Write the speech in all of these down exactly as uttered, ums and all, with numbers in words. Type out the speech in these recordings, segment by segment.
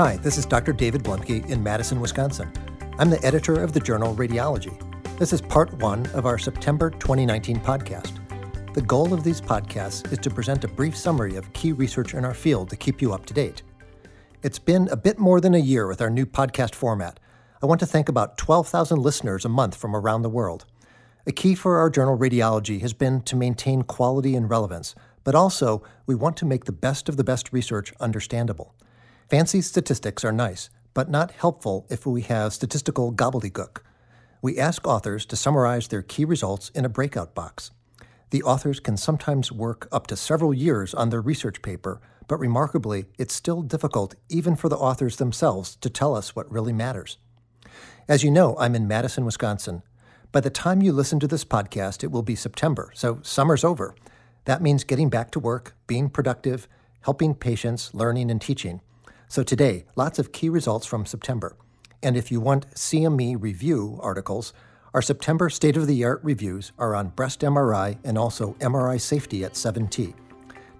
Hi, this is Doctor David Bluemke in Madison, Wisconsin. I'm the editor of the journal Radiology. This is part one of our September twenty nineteen podcast. The goal of these podcasts is to present a brief summary of key research in our field to keep you up to date. It's been a bit more than a year with our new podcast format. I want to thank about twelve thousand listeners a month from around the world. A key for our journal Radiology has been to maintain quality and relevance, but also we want to make the best of the best research understandable. Fancy statistics are nice, but not helpful if we have statistical gobbledygook. We ask authors to summarize their key results in a breakout box. The authors can sometimes work up to several years on their research paper, but remarkably, it's still difficult even for the authors themselves to tell us what really matters. As you know, I'm in Madison, Wisconsin. By the time you listen to this podcast, it will be September, so summer's over. That means getting back to work, being productive, helping patients, learning and teaching. So today, lots of key results from September. And if you want C M E review articles, our September state-of-the-art reviews are on breast M R I and also M R I safety at seven T.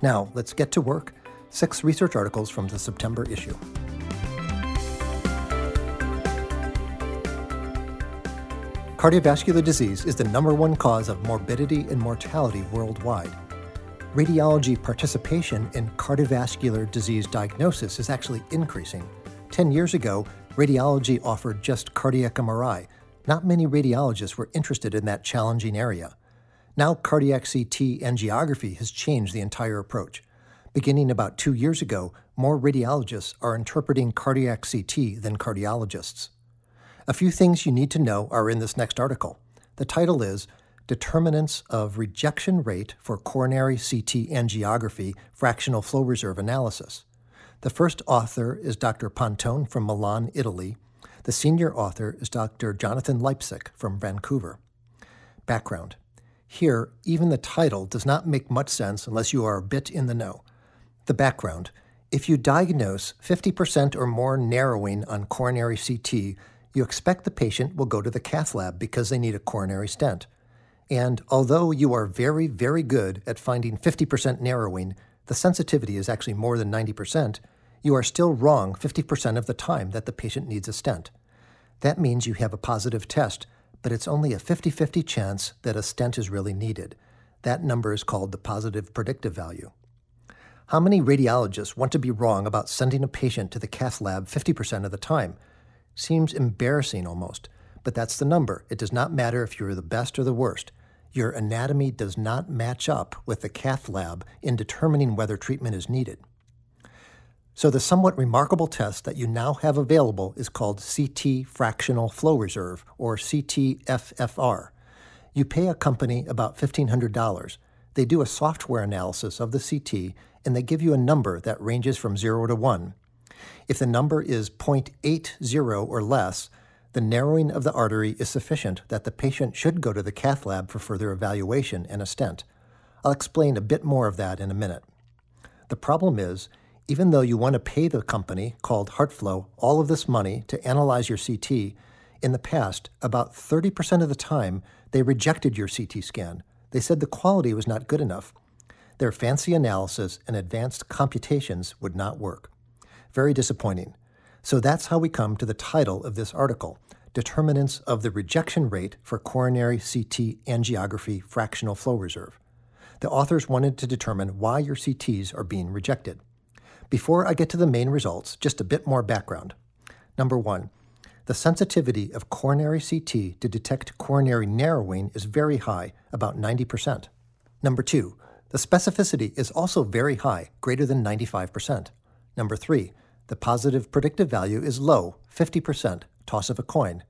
Now, let's get to work. Six research articles from the September issue. Cardiovascular disease is the number one cause of morbidity and mortality worldwide. Radiology participation in cardiovascular disease diagnosis is actually increasing. Ten years ago, radiology offered just cardiac M R I. Not many radiologists were interested in that challenging area. Now cardiac C T angiography has changed the entire approach. Beginning about two years ago, more radiologists are interpreting cardiac C T than cardiologists. A few things you need to know are in this next article. The title is Determinants of Rejection Rate for Coronary C T Angiography Fractional Flow Reserve Analysis. The first author is Doctor Pontone from Milan, Italy. The senior author is Doctor Jonathan Leipsic from Vancouver. Background. Here, even the title does not make much sense unless you are a bit in the know. The background. If you diagnose fifty percent or more narrowing on coronary C T, you expect the patient will go to the cath lab because they need a coronary stent. And although you are very, very good at finding fifty percent narrowing, the sensitivity is actually more than ninety percent, you are still wrong fifty percent of the time that the patient needs a stent. That means you have a positive test, but it's only a fifty-fifty chance that a stent is really needed. That number is called the positive predictive value. How many radiologists want to be wrong about sending a patient to the cath lab fifty percent of the time? Seems embarrassing almost, but that's the number. It does not matter if you're the best or the worst. Your anatomy does not match up with the cath lab in determining whether treatment is needed. So the somewhat remarkable test that you now have available is called C T Fractional Flow Reserve, or C T F F R. You pay a company about fifteen hundred dollars. They do a software analysis of the C T, and they give you a number that ranges from zero to one. If the number is zero point eight zero or less, the narrowing of the artery is sufficient that the patient should go to the cath lab for further evaluation and a stent. I'll explain a bit more of that in a minute. The problem is, even though you want to pay the company, called HeartFlow, all of this money to analyze your C T, in the past, about thirty percent of the time, they rejected your C T scan. They said the quality was not good enough. Their fancy analysis and advanced computations would not work. Very disappointing. So that's how we come to the title of this article, Determinants of the Rejection Rate for Coronary C T Angiography Fractional Flow Reserve. The authors wanted to determine why your C Ts are being rejected. Before I get to the main results, just a bit more background. Number one, the sensitivity of coronary C T to detect coronary narrowing is very high, about ninety percent. Number two, the specificity is also very high, greater than ninety-five percent. Number three, the positive predictive value is low, fifty percent, toss of a coin.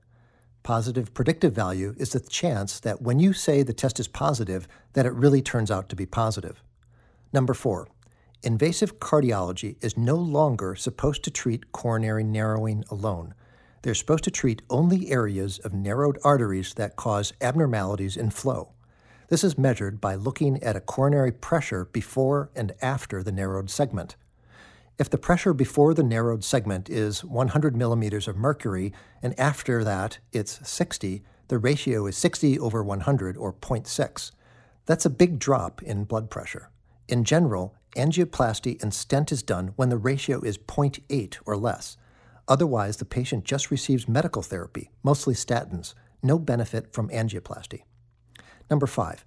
Positive predictive value is the chance that when you say the test is positive, that it really turns out to be positive. Number four, invasive cardiology is no longer supposed to treat coronary narrowing alone. They're supposed to treat only areas of narrowed arteries that cause abnormalities in flow. This is measured by looking at a coronary pressure before and after the narrowed segment. If the pressure before the narrowed segment is one hundred millimeters of mercury, and after that it's sixty, the ratio is sixty over one hundred, or zero point six. That's a big drop in blood pressure. In general, angioplasty and stent is done when the ratio is zero point eight or less. Otherwise, the patient just receives medical therapy, mostly statins, no benefit from angioplasty. Number five,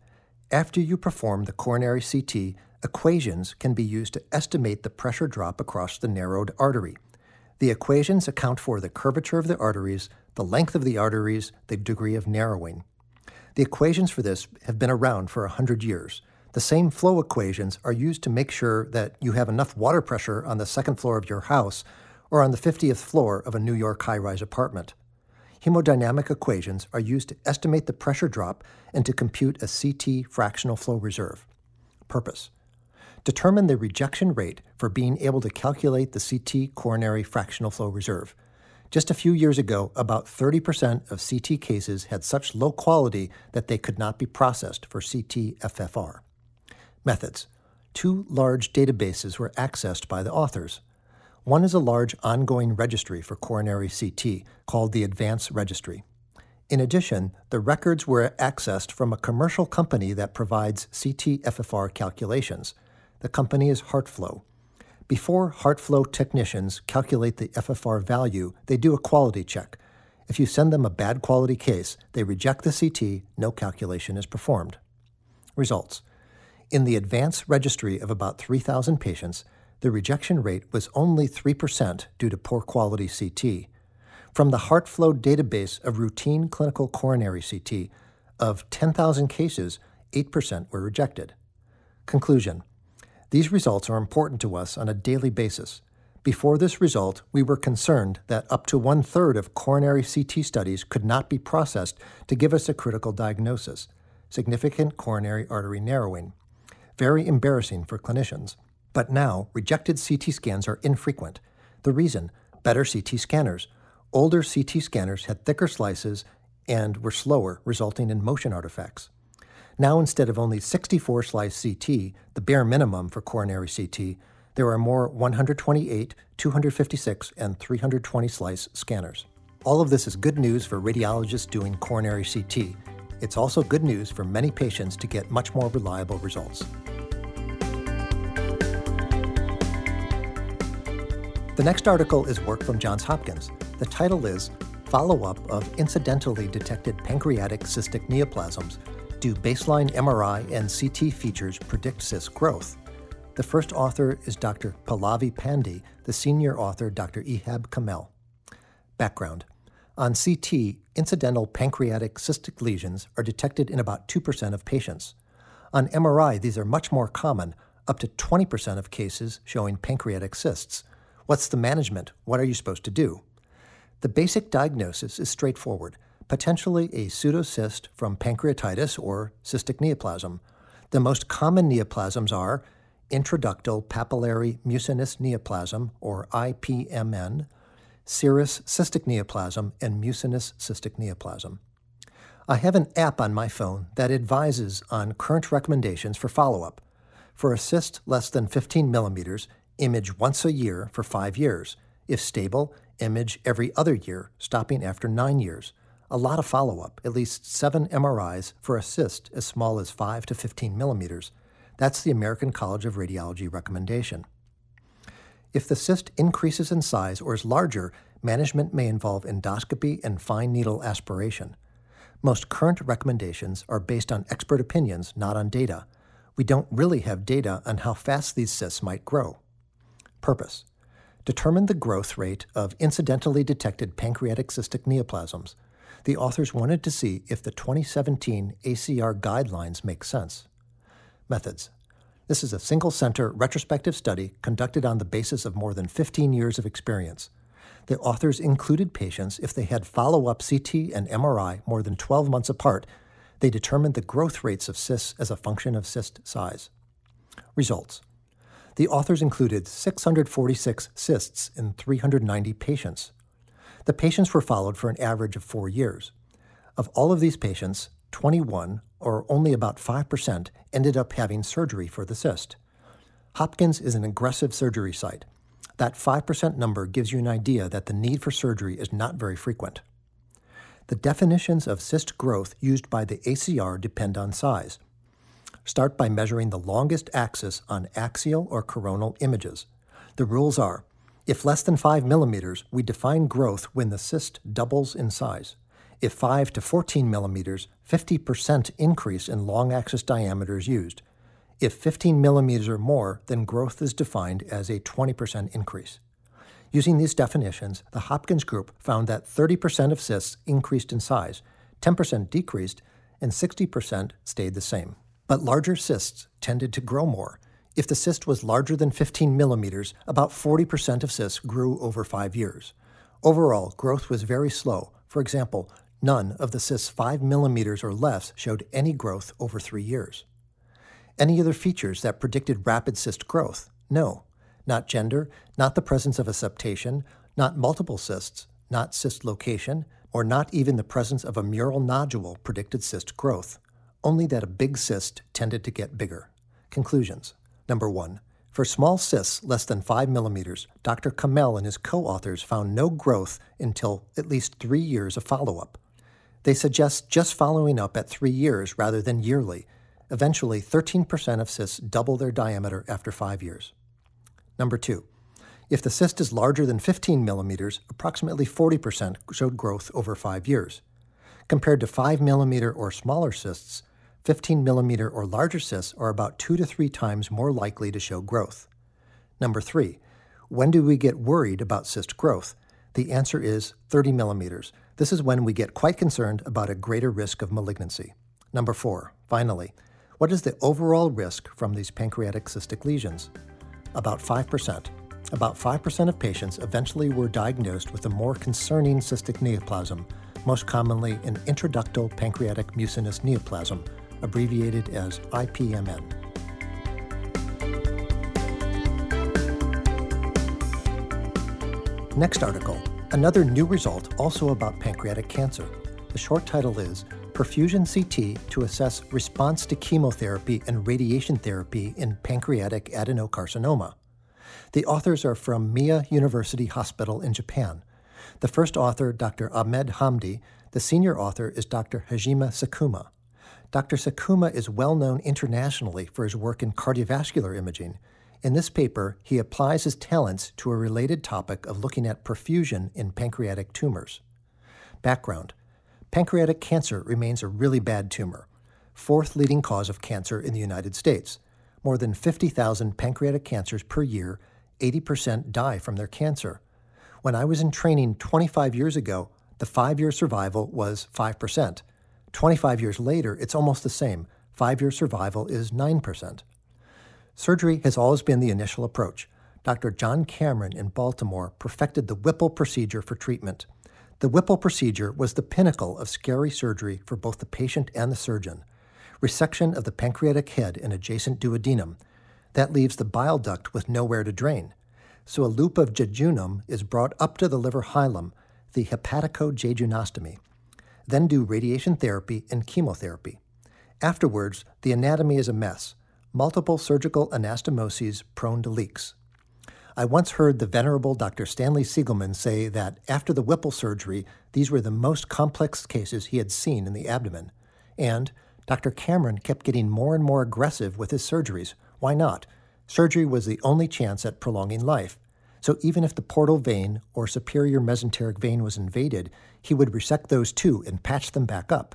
after you perform the coronary C T, equations can be used to estimate the pressure drop across the narrowed artery. The equations account for the curvature of the arteries, the length of the arteries, the degree of narrowing. The equations for this have been around for one hundred years. The same flow equations are used to make sure that you have enough water pressure on the second floor of your house or on the fiftieth floor of a New York high-rise apartment. Hemodynamic equations are used to estimate the pressure drop and to compute a C T fractional flow reserve. Purpose: determine the rejection rate for being able to calculate the C T coronary fractional flow reserve. Just a few years ago, about thirty percent of C T cases had such low quality that they could not be processed for C T F F R. Methods: two large databases were accessed by the authors. One is a large ongoing registry for coronary C T called the Advance Registry. In addition, the records were accessed from a commercial company that provides C T F F R calculations. The company is HeartFlow. Before HeartFlow technicians calculate the F F R value, they do a quality check. If you send them a bad quality case, they reject the C T, no calculation is performed. Results: in the Advance Registry of about three thousand patients, the rejection rate was only three percent due to poor quality C T. From the HeartFlow database of routine clinical coronary C T, of ten thousand cases, eight percent were rejected. Conclusion: these results are important to us on a daily basis. Before this result, we were concerned that up to one-third of coronary C T studies could not be processed to give us a critical diagnosis: significant coronary artery narrowing. Very embarrassing for clinicians. But now, rejected C T scans are infrequent. The reason: better C T scanners. Older C T scanners had thicker slices and were slower, resulting in motion artifacts. Now, instead of only sixty-four slice C T, the bare minimum for coronary C T, there are more one hundred twenty-eight, two hundred fifty-six, and three hundred twenty slice scanners. All of this is good news for radiologists doing coronary C T. It's also good news for many patients to get much more reliable results. The next article is work from Johns Hopkins. The title is Follow-Up of Incidentally Detected Pancreatic Cystic Neoplasms. Do baseline M R I and C T features predict cyst growth? The first author is Doctor Pallavi Pandey, the senior author Doctor Ihab Kamel. Background: on C T, incidental pancreatic cystic lesions are detected in about two percent of patients. On M R I, these are much more common, up to twenty percent of cases showing pancreatic cysts. What's the management? What are you supposed to do? The basic diagnosis is straightforward: potentially a pseudocyst from pancreatitis or cystic neoplasm. The most common neoplasms are intraductal papillary mucinous neoplasm, or I P M N, serous cystic neoplasm, and mucinous cystic neoplasm. I have an app on my phone that advises on current recommendations for follow-up. For a cyst less than fifteen millimeters, image once a year for five years. If stable, image every other year, stopping after nine years. A lot of follow-up, at least seven M R Is for a cyst as small as five to fifteen millimeters. That's the American College of Radiology recommendation. If the cyst increases in size or is larger, management may involve endoscopy and fine needle aspiration. Most current recommendations are based on expert opinions, not on data. We don't really have data on how fast these cysts might grow. Purpose: determine the growth rate of incidentally detected pancreatic cystic neoplasms. The authors wanted to see if the twenty seventeen A C R guidelines make sense. Methods: this is a single-center retrospective study conducted on the basis of more than fifteen years of experience. The authors included patients if they had follow-up C T and M R I more than twelve months apart. They determined the growth rates of cysts as a function of cyst size. Results: the authors included six hundred forty-six cysts in three hundred ninety patients. The patients were followed for an average of four years. Of all of these patients, twenty-one, or only about five percent, ended up having surgery for the cyst. Hopkins is an aggressive surgery site. That five percent number gives you an idea that the need for surgery is not very frequent. The definitions of cyst growth used by the A C R depend on size. Start by measuring the longest axis on axial or coronal images. The rules are: If less than five millimeters, we define growth when the cyst doubles in size. If five to fourteen millimeters, fifty percent increase in long axis diameter is used. If fifteen millimeters or more, then growth is defined as a twenty percent increase. Using these definitions, the Hopkins group found that thirty percent of cysts increased in size, ten percent decreased, and sixty percent stayed the same. But larger cysts tended to grow more. If the cyst was larger than fifteen millimeters, about forty percent of cysts grew over five years. Overall, growth was very slow. For example, none of the cysts five millimeters or less showed any growth over three years. Any other features that predicted rapid cyst growth? No. Not gender, not the presence of a septation, not multiple cysts, not cyst location, or not even the presence of a mural nodule predicted cyst growth. Only that a big cyst tended to get bigger. Conclusions. Number one, for small cysts less than five millimeters, Doctor Kamel and his co-authors found no growth until at least three years of follow-up. They suggest just following up at three years rather than yearly. Eventually, thirteen percent of cysts double their diameter after five years. Number two, if the cyst is larger than fifteen millimeters, approximately forty percent showed growth over five years. Compared to five millimeter or smaller cysts, fifteen millimeter or larger cysts are about two to three times more likely to show growth. Number three, when do we get worried about cyst growth? The answer is thirty millimeters. This is when we get quite concerned about a greater risk of malignancy. Number four, finally, what is the overall risk from these pancreatic cystic lesions? About five percent. About five percent of patients eventually were diagnosed with a more concerning cystic neoplasm, most commonly an intraductal pancreatic mucinous neoplasm, abbreviated as I P M N. Next article, another new result also about pancreatic cancer. The short title is Perfusion C T to Assess Response to Chemotherapy and Radiation Therapy in Pancreatic Adenocarcinoma. The authors are from Miya University Hospital in Japan. The first author, Doctor Ahmed Hamdi. The senior author is Doctor Hajima Sakuma. Doctor Sakuma is well known internationally for his work in cardiovascular imaging. In this paper, he applies his talents to a related topic of looking at perfusion in pancreatic tumors. Background: pancreatic cancer remains a really bad tumor, fourth leading cause of cancer in the United States. More than fifty thousand pancreatic cancers per year, eighty percent die from their cancer. When I was in training twenty-five years ago, the five-year survival was five percent. twenty-five years later, it's almost the same. Five-year survival is nine percent. Surgery has always been the initial approach. Doctor John Cameron in Baltimore perfected the Whipple procedure for treatment. The Whipple procedure was the pinnacle of scary surgery for both the patient and the surgeon. Resection of the pancreatic head and adjacent duodenum. That leaves the bile duct with nowhere to drain. So a loop of jejunum is brought up to the liver hilum, the hepatico-jejunostomy. Then do radiation therapy and chemotherapy. Afterwards, the anatomy is a mess. Multiple surgical anastomoses prone to leaks. I once heard the venerable Doctor Stanley Siegelman say that after the Whipple surgery, these were the most complex cases he had seen in the abdomen. And Doctor Cameron kept getting more and more aggressive with his surgeries. Why not? Surgery was the only chance at prolonging life. So even if the portal vein or superior mesenteric vein was invaded, he would resect those too and patch them back up.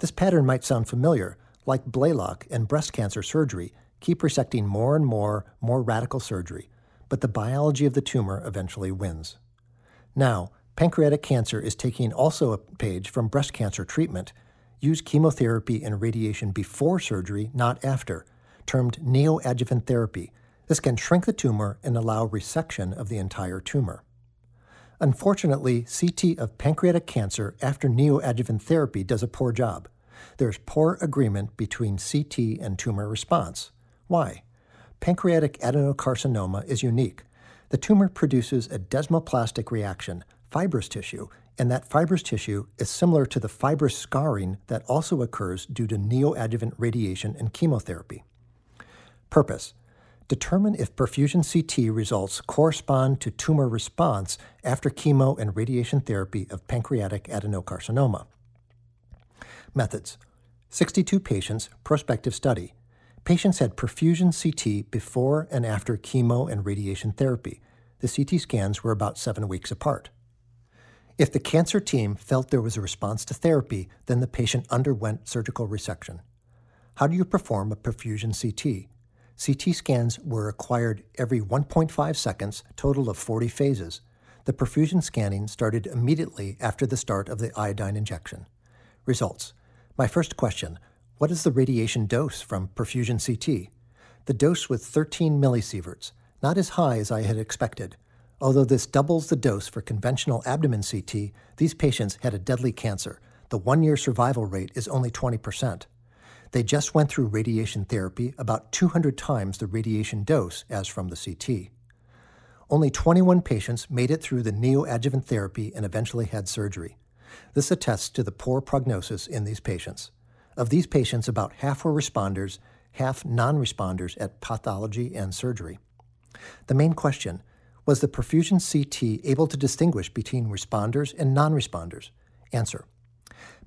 This pattern might sound familiar, like Blalock and breast cancer surgery, keep resecting more and more, more radical surgery. But the biology of the tumor eventually wins. Now, pancreatic cancer is taking also a page from breast cancer treatment. Use chemotherapy and radiation before surgery, not after, termed neoadjuvant therapy. This can shrink the tumor and allow resection of the entire tumor. Unfortunately, C T of pancreatic cancer after neoadjuvant therapy does a poor job. There's poor agreement between C T and tumor response. Why? Pancreatic adenocarcinoma is unique. The tumor produces a desmoplastic reaction, fibrous tissue, and that fibrous tissue is similar to the fibrous scarring that also occurs due to neoadjuvant radiation and chemotherapy. Purpose: determine if perfusion C T results correspond to tumor response after chemo and radiation therapy of pancreatic adenocarcinoma. Methods: sixty-two patients, prospective study. Patients had perfusion C T before and after chemo and radiation therapy. the C T scans were about seven weeks apart. If the cancer team felt there was a response to therapy, then the patient underwent surgical resection. How do you perform a perfusion C T? C T scans were acquired every one point five seconds, total of forty phases. The perfusion scanning started immediately after the start of the iodine injection. Results. My first question, what is the radiation dose from perfusion C T? The dose was thirteen millisieverts, not as high as I had expected. Although this doubles the dose for conventional abdomen C T, these patients had a deadly cancer. The one-year survival rate is only twenty percent. They just went through radiation therapy about two hundred times the radiation dose as from the C T. Only twenty-one patients made it through the neoadjuvant therapy and eventually had surgery. This attests to the poor prognosis in these patients. Of these patients, about half were responders, half non-responders at pathology and surgery. The main question, was the perfusion C T able to distinguish between responders and non-responders? Answer.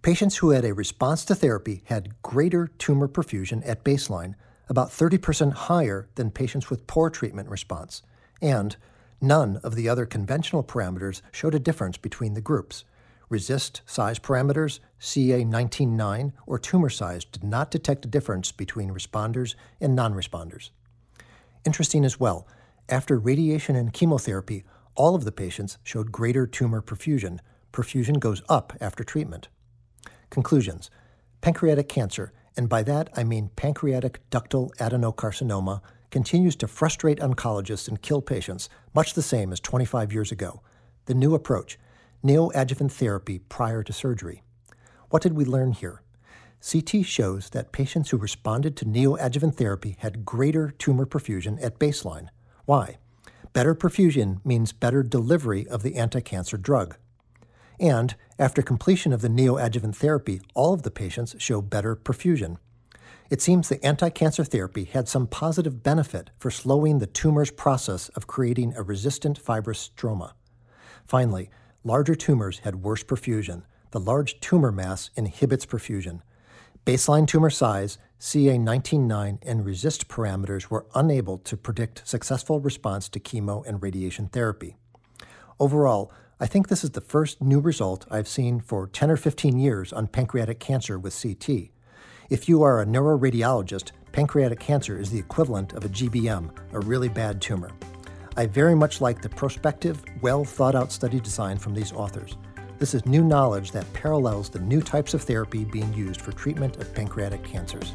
Patients who had a response to therapy had greater tumor perfusion at baseline, about thirty percent higher than patients with poor treatment response, and none of the other conventional parameters showed a difference between the groups. RECIST size parameters, C A nineteen nine, or tumor size did not detect a difference between responders and non-responders. Interesting as well, after radiation and chemotherapy, all of the patients showed greater tumor perfusion. Perfusion goes up after treatment. Conclusions. Pancreatic cancer, and by that I mean pancreatic ductal adenocarcinoma, continues to frustrate oncologists and kill patients, much the same as twenty-five years ago. The new approach, neoadjuvant therapy prior to surgery. What did we learn here? C T shows that patients who responded to neoadjuvant therapy had greater tumor perfusion at baseline. Why? Better perfusion means better delivery of the anti-cancer drug. And after completion of the neoadjuvant therapy, all of the patients show better perfusion. It seems the anti-cancer therapy had some positive benefit for slowing the tumor's process of creating a resistant fibrous stroma. Finally, larger tumors had worse perfusion. The large tumor mass inhibits perfusion. Baseline tumor size, C A nineteen nine, and RECIST parameters were unable to predict successful response to chemo and radiation therapy. Overall, I think this is the first new result I've seen for ten or fifteen years on pancreatic cancer with C T. If you are a neuroradiologist, pancreatic cancer is the equivalent of a G B M, a really bad tumor. I very much like the prospective, well-thought-out study design from these authors. This is new knowledge that parallels the new types of therapy being used for treatment of pancreatic cancers.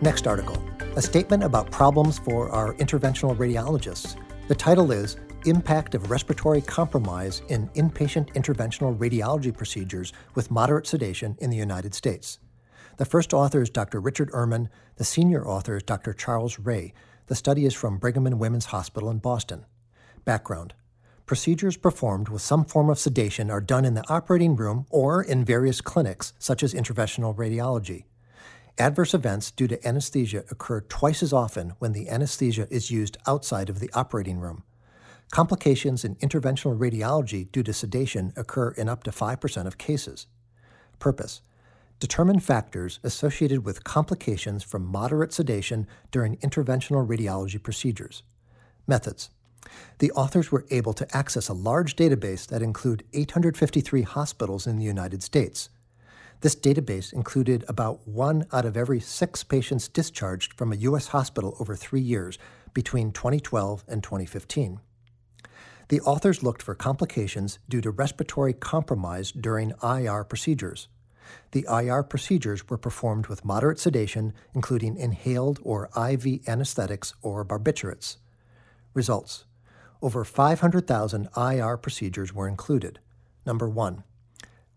Next article, a statement about problems for our interventional radiologists. The title is Impact of Respiratory Compromise in Inpatient Interventional Radiology Procedures with Moderate Sedation in the United States. The first author is Doctor Richard Ehrman. The senior author is Doctor Charles Ray. The study is from Brigham and Women's Hospital in Boston. Background. Procedures performed with some form of sedation are done in the operating room or in various clinics, such as interventional radiology. Adverse events due to anesthesia occur twice as often when the anesthesia is used outside of the operating room. Complications in interventional radiology due to sedation occur in up to five percent of cases. Purpose. Determine factors associated with complications from moderate sedation during interventional radiology procedures. Methods. The authors were able to access a large database that included eight hundred fifty-three hospitals in the United States. This database included about one out of every six patients discharged from a U S hospital over three years between twenty twelve and twenty fifteen. The authors looked for complications due to respiratory compromise during I R procedures. The I R procedures were performed with moderate sedation, including inhaled or I V anesthetics or barbiturates. Results. Over five hundred thousand I R procedures were included. Number one.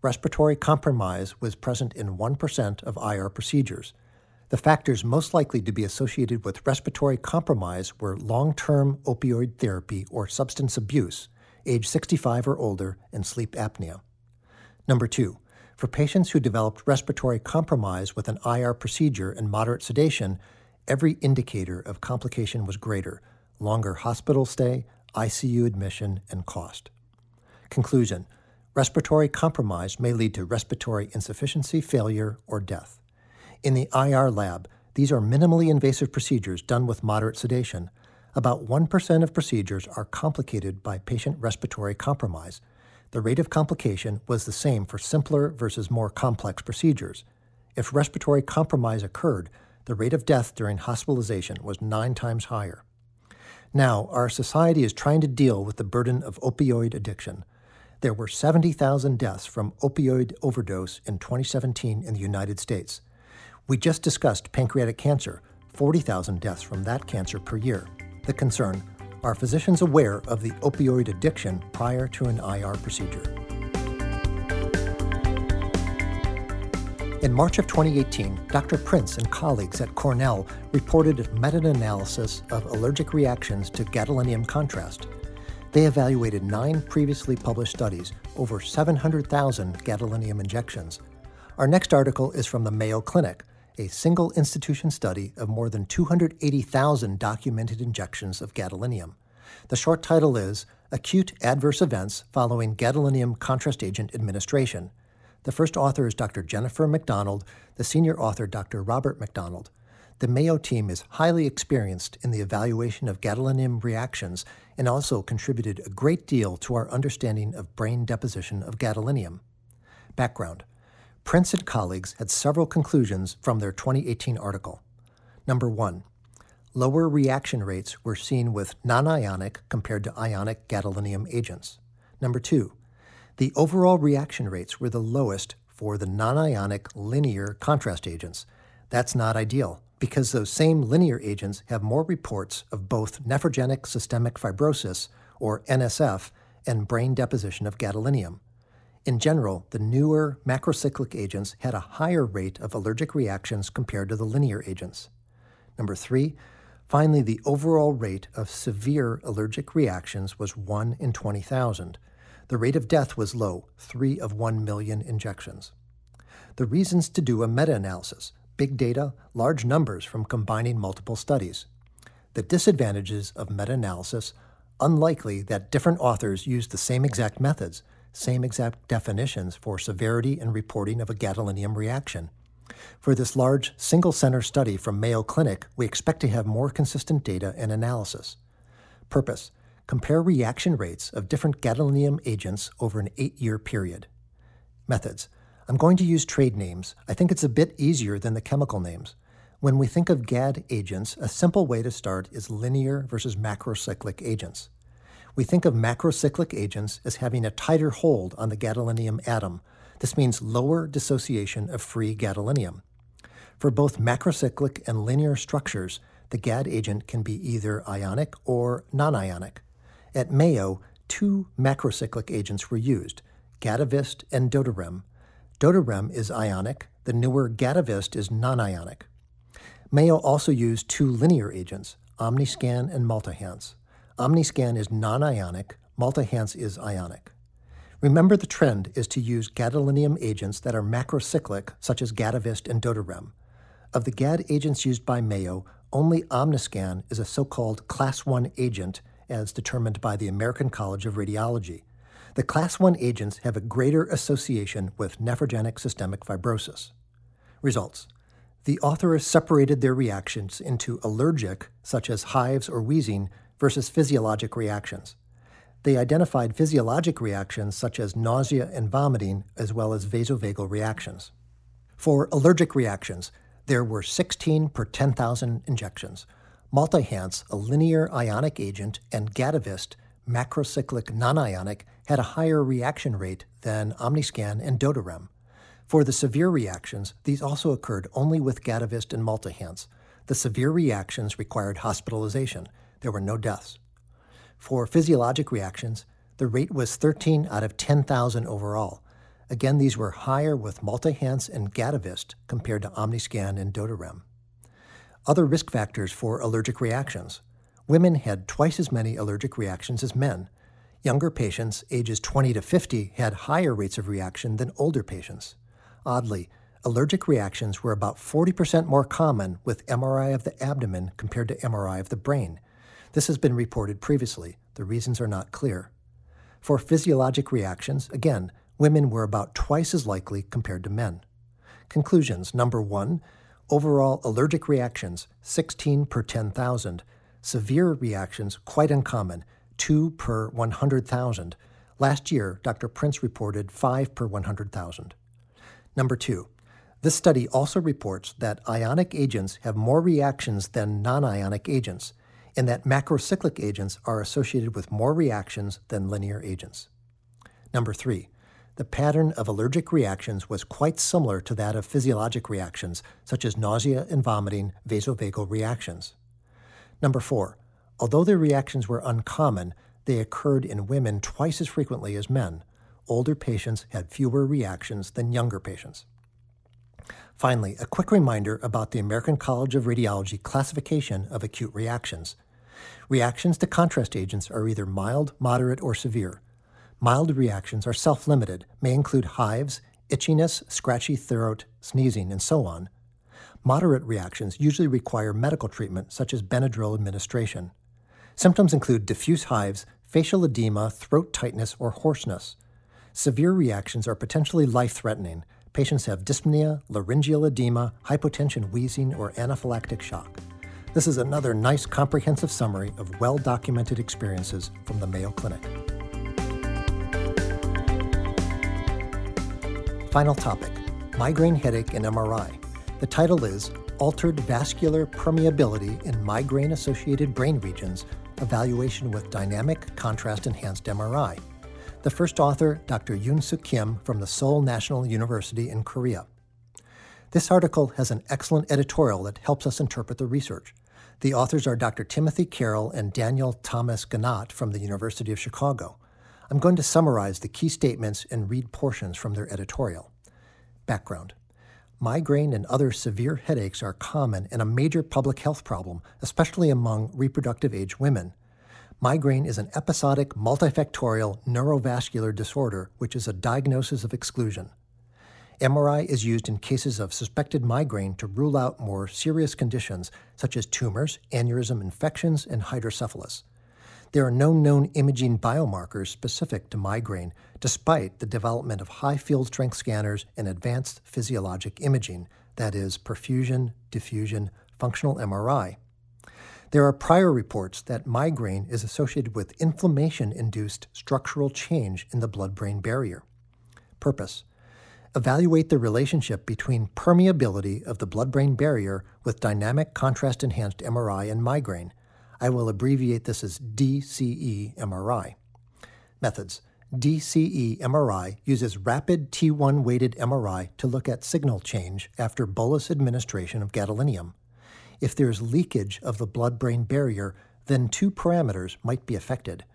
Respiratory compromise was present in one percent of I R procedures. The factors most likely to be associated with respiratory compromise were long-term opioid therapy or substance abuse, age sixty-five or older, and sleep apnea. Number two. For patients who developed respiratory compromise with an I R procedure and moderate sedation, every indicator of complication was greater: longer hospital stay, I C U admission, and cost. Conclusion. Respiratory compromise may lead to respiratory insufficiency, failure, or death. In the I R lab, These are minimally invasive procedures done with moderate sedation. About one percent of procedures are complicated by patient respiratory compromise. The rate of complication was the same for simpler versus more complex procedures. If respiratory compromise occurred, the rate of death during hospitalization was nine times higher. Now, our society is trying to deal with the burden of opioid addiction. There were seventy thousand deaths from opioid overdose in twenty seventeen in the United States. We just discussed pancreatic cancer, forty thousand deaths from that cancer per year. The concern, are physicians aware of the opioid addiction prior to an I R procedure? In March of twenty eighteen, Doctor Prince and colleagues at Cornell reported a meta-analysis of allergic reactions to gadolinium contrast. They evaluated nine previously published studies, over seven hundred thousand gadolinium injections. Our next article is from the Mayo Clinic, a single institution study of more than two hundred eighty thousand documented injections of gadolinium. The short title is Acute Adverse Events Following Gadolinium Contrast Agent Administration. The first author is Doctor Jennifer McDonald, the senior author Doctor Robert McDonald. The Mayo team is highly experienced in the evaluation of gadolinium reactions and also contributed a great deal to our understanding of brain deposition of gadolinium. Background. Prince and colleagues had several conclusions from their twenty eighteen article. Number one, lower reaction rates were seen with non-ionic compared to ionic gadolinium agents. Number two, the overall reaction rates were the lowest for the non-ionic linear contrast agents. That's not ideal, because those same linear agents have more reports of both nephrogenic systemic fibrosis, or N S F, and brain deposition of gadolinium. In general, the newer macrocyclic agents had a higher rate of allergic reactions compared to the linear agents. Number three, finally, the overall rate of severe allergic reactions was one in twenty thousand. The rate of death was low, three of one million injections. The reasons to do a meta-analysis, big data, large numbers from combining multiple studies. The disadvantages of meta-analysis, unlikely that different authors used the same exact methods, same exact definitions for severity and reporting of a gadolinium reaction. For this large single-center study from Mayo Clinic, we expect to have more consistent data and analysis. Purpose: compare reaction rates of different gadolinium agents over an eight-year period. Methods: I'm going to use trade names. I think it's a bit easier than the chemical names. When we think of G A D agents, a simple way to start is linear versus macrocyclic agents. We think of macrocyclic agents as having a tighter hold on the gadolinium atom. This means lower dissociation of free gadolinium. For both macrocyclic and linear structures, the G A D agent can be either ionic or non-ionic. At Mayo, two macrocyclic agents were used, Gadovist and Dotarem. Dotarem is ionic, the newer Gadovist is non-ionic. Mayo also used two linear agents, OmniScan and Multihance. OmniScan is non-ionic, Multihance is ionic. Remember, the trend is to use gadolinium agents that are macrocyclic, such as Gadovist and Dotarem. Of the G A D agents used by Mayo, only OmniScan is a so-called Class one agent as determined by the American College of Radiology. The Class one agents have a greater association with nephrogenic systemic fibrosis. Results. The authors separated their reactions into allergic, such as hives or wheezing, versus physiologic reactions. They identified physiologic reactions such as nausea and vomiting, as well as vasovagal reactions. For allergic reactions, there were sixteen per ten thousand injections. Multihance, a linear ionic agent, and Gadovist, macrocyclic non-ionic, had a higher reaction rate than OmniScan and Dotarem. For the severe reactions, these also occurred only with Gadovist and Multihance. The severe reactions required hospitalization. There were no deaths. For physiologic reactions, the rate was thirteen out of ten thousand overall. Again, these were higher with Multihance and Gadovist compared to OmniScan and Dotarem. Other risk factors for allergic reactions. Women had twice as many allergic reactions as men. Younger patients, ages twenty to fifty, had higher rates of reaction than older patients. Oddly, allergic reactions were about forty percent more common with M R I of the abdomen compared to M R I of the brain. This has been reported previously. The reasons are not clear. For physiologic reactions, again, women were about twice as likely compared to men. Conclusions. Number one, Overall, allergic reactions, sixteen per ten thousand. Severe reactions, quite uncommon, two per one hundred thousand. Last year, Doctor Prince reported five per one hundred thousand. Number two, this study also reports that ionic agents have more reactions than non-ionic agents, and that macrocyclic agents are associated with more reactions than linear agents. Number three, the pattern of allergic reactions was quite similar to that of physiologic reactions, such as nausea and vomiting, vasovagal reactions. Number four, although their reactions were uncommon, they occurred in women twice as frequently as men. Older patients had fewer reactions than younger patients. Finally, a quick reminder about the American College of Radiology classification of acute reactions. Reactions to contrast agents are either mild, moderate, or severe. Mild reactions are self-limited, may include hives, itchiness, scratchy throat, sneezing, and so on. Moderate reactions usually require medical treatment, such as Benadryl administration. Symptoms include diffuse hives, facial edema, throat tightness, or hoarseness. Severe reactions are potentially life-threatening. Patients have dyspnea, laryngeal edema, hypotension, wheezing, or anaphylactic shock. This is another nice comprehensive summary of well-documented experiences from the Mayo Clinic. Final topic, migraine headache and M R I. The title is Altered Vascular Permeability in Migraine-Associated Brain Regions, Evaluation with Dynamic Contrast-Enhanced M R I. The first author, Doctor Yoon Suk Kim from the Seoul National University in Korea. This article has an excellent editorial that helps us interpret the research. The authors are Doctor Timothy Carroll and Daniel Thomas Gannat from the University of Chicago. I'm going to summarize the key statements and read portions from their editorial. Background. Migraine and other severe headaches are common and a major public health problem, especially among reproductive age women. Migraine is an episodic, multifactorial neurovascular disorder, which is a diagnosis of exclusion. M R I is used in cases of suspected migraine to rule out more serious conditions, such as tumors, aneurysm infections, and hydrocephalus. There are no known imaging biomarkers specific to migraine, despite the development of high field strength scanners and advanced physiologic imaging, that is, perfusion, diffusion, functional M R I. There are prior reports that migraine is associated with inflammation-induced structural change in the blood-brain barrier. Purpose: evaluate the relationship between permeability of the blood-brain barrier with dynamic contrast-enhanced M R I and migraine. I will abbreviate this as D C E M R I. Methods. D C E M R I uses rapid T one weighted M R I to look at signal change after bolus administration of gadolinium. If there is leakage of the blood-brain barrier, then two parameters might be affected.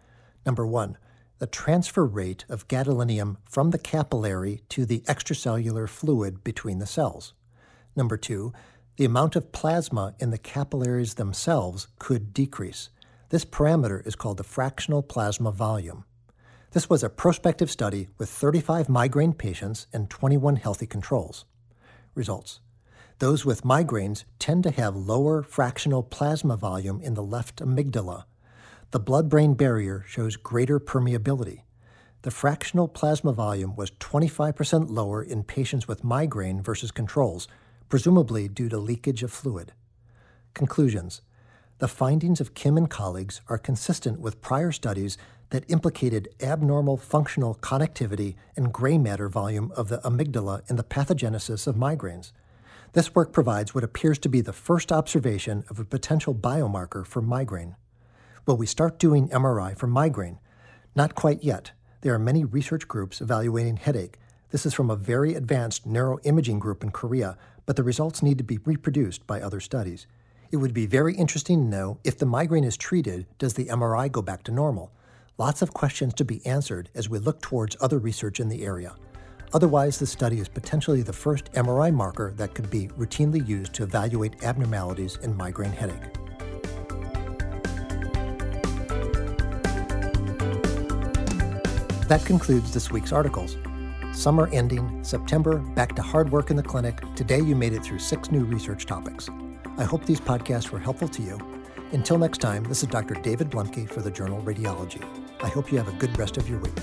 Number one, the transfer rate of gadolinium from the capillary to the extracellular fluid between the cells. Number two, the amount of plasma in the capillaries themselves could decrease. This parameter is called the fractional plasma volume. This was a prospective study with thirty-five migraine patients and twenty-one healthy controls. Results. Those with migraines tend to have lower fractional plasma volume in the left amygdala. The blood-brain barrier shows greater permeability. The fractional plasma volume was twenty-five percent lower in patients with migraine versus controls, presumably due to leakage of fluid. Conclusions. The findings of Kim and colleagues are consistent with prior studies that implicated abnormal functional connectivity and gray matter volume of the amygdala in the pathogenesis of migraines. This work provides what appears to be the first observation of a potential biomarker for migraine. Will we start doing M R I for migraine? Not quite yet. There are many research groups evaluating headache. This is from a very advanced neuroimaging group in Korea, but the results need to be reproduced by other studies. It would be very interesting to know if the migraine is treated, does the M R I go back to normal? Lots of questions to be answered as we look towards other research in the area. Otherwise, this study is potentially the first M R I marker that could be routinely used to evaluate abnormalities in migraine headache. That concludes this week's articles. Summer ending, September, back to hard work in the clinic. Today you made it through six new research topics. I hope these podcasts were helpful to you. Until next time, this is Doctor David Bluemke for the journal Radiology. I hope you have a good rest of your week.